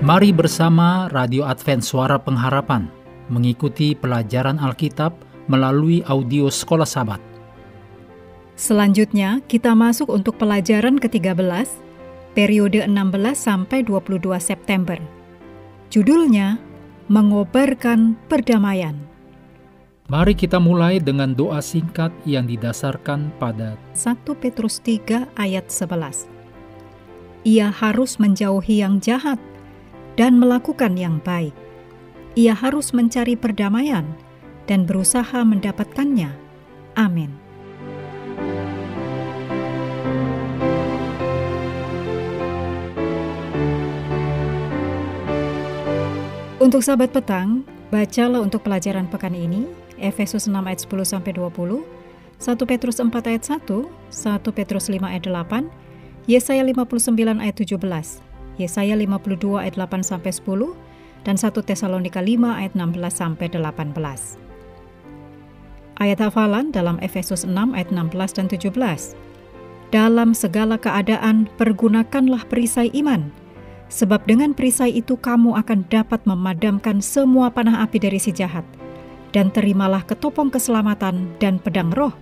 Mari bersama Radio Advent Suara Pengharapan mengikuti pelajaran Alkitab melalui audio Sekolah Sabat. Selanjutnya, kita masuk untuk pelajaran ke-13, periode 16 sampai 22 September. Judulnya, Mengobarkan Perdamaian. Mari kita mulai dengan doa singkat yang didasarkan pada 1 Petrus 3 ayat 11. Ia harus menjauhi yang jahat dan melakukan yang baik. Ia harus mencari perdamaian dan berusaha mendapatkannya. Amin. Untuk sahabat petang, bacalah untuk pelajaran pekan ini Efesus 6 ayat 10-20, 1 Petrus 4 ayat 1, 1 Petrus 5 ayat 8, Yesaya 59 ayat 17. Yesaya 52 ayat 8-10 dan 1 Tesalonika 5 ayat 16-18. Ayat hafalan dalam Efesus 6 ayat 16 dan 17. Dalam segala keadaan pergunakanlah perisai iman, sebab dengan perisai itu kamu akan dapat memadamkan semua panah api dari si jahat, dan terimalah ketopong keselamatan dan pedang roh,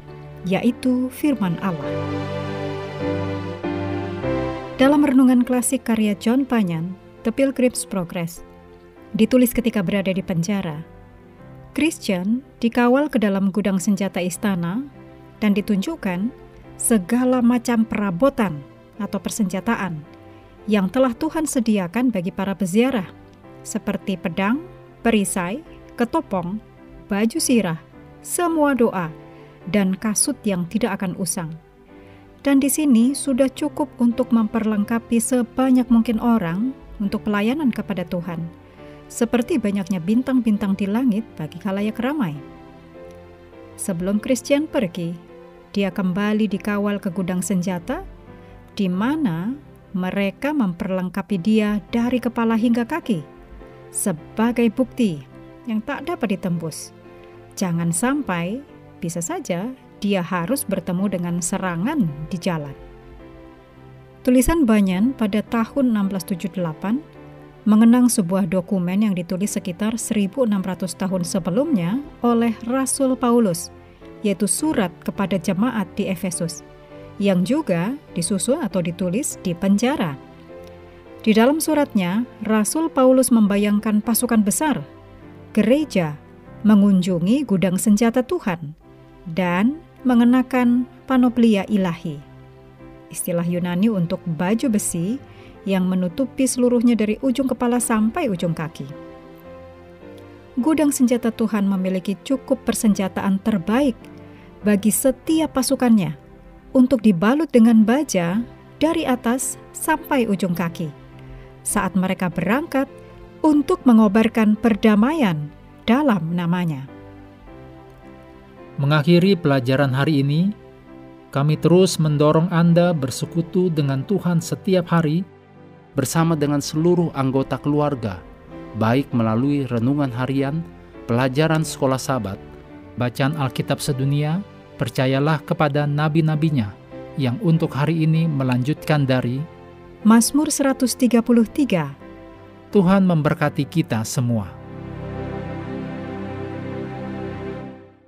yaitu firman Allah. Dalam renungan klasik karya John Bunyan, The Pilgrim's Progress, ditulis ketika berada di penjara, Christian dikawal ke dalam gudang senjata istana dan ditunjukkan segala macam perabotan atau persenjataan yang telah Tuhan sediakan bagi para peziarah, seperti pedang, perisai, ketopong, baju sirah, semua doa, dan kasut yang tidak akan usang. Dan di sini sudah cukup untuk memperlengkapi sebanyak mungkin orang untuk pelayanan kepada Tuhan, seperti banyaknya bintang-bintang di langit bagi khalayak ramai. Sebelum Christian pergi, dia kembali dikawal ke gudang senjata, di mana mereka memperlengkapi dia dari kepala hingga kaki, sebagai bukti yang tak dapat ditembus. Jangan sampai, bisa saja, dia harus bertemu dengan serangan di jalan. Tulisan Bunyan pada tahun 1678 mengenang sebuah dokumen yang ditulis sekitar 1600 tahun sebelumnya oleh Rasul Paulus, yaitu surat kepada jemaat di Efesus, yang juga disusun atau ditulis di penjara. Di dalam suratnya, Rasul Paulus membayangkan pasukan besar, gereja, mengunjungi gudang senjata Tuhan, dan mengenakan panoplia ilahi, istilah Yunani untuk baju besi yang menutupi seluruhnya dari ujung kepala sampai ujung kaki. Gudang senjata Tuhan memiliki cukup persenjataan terbaik bagi setiap pasukannya untuk dibalut dengan baja dari atas sampai ujung kaki saat mereka berangkat untuk mengobarkan perdamaian dalam namanya. Mengakhiri pelajaran hari ini, kami terus mendorong Anda bersekutu dengan Tuhan setiap hari bersama dengan seluruh anggota keluarga, baik melalui renungan harian, pelajaran sekolah sabat, bacaan Alkitab sedunia, percayalah kepada nabi-nabinya yang untuk hari ini melanjutkan dari Mazmur 133. Tuhan memberkati kita semua.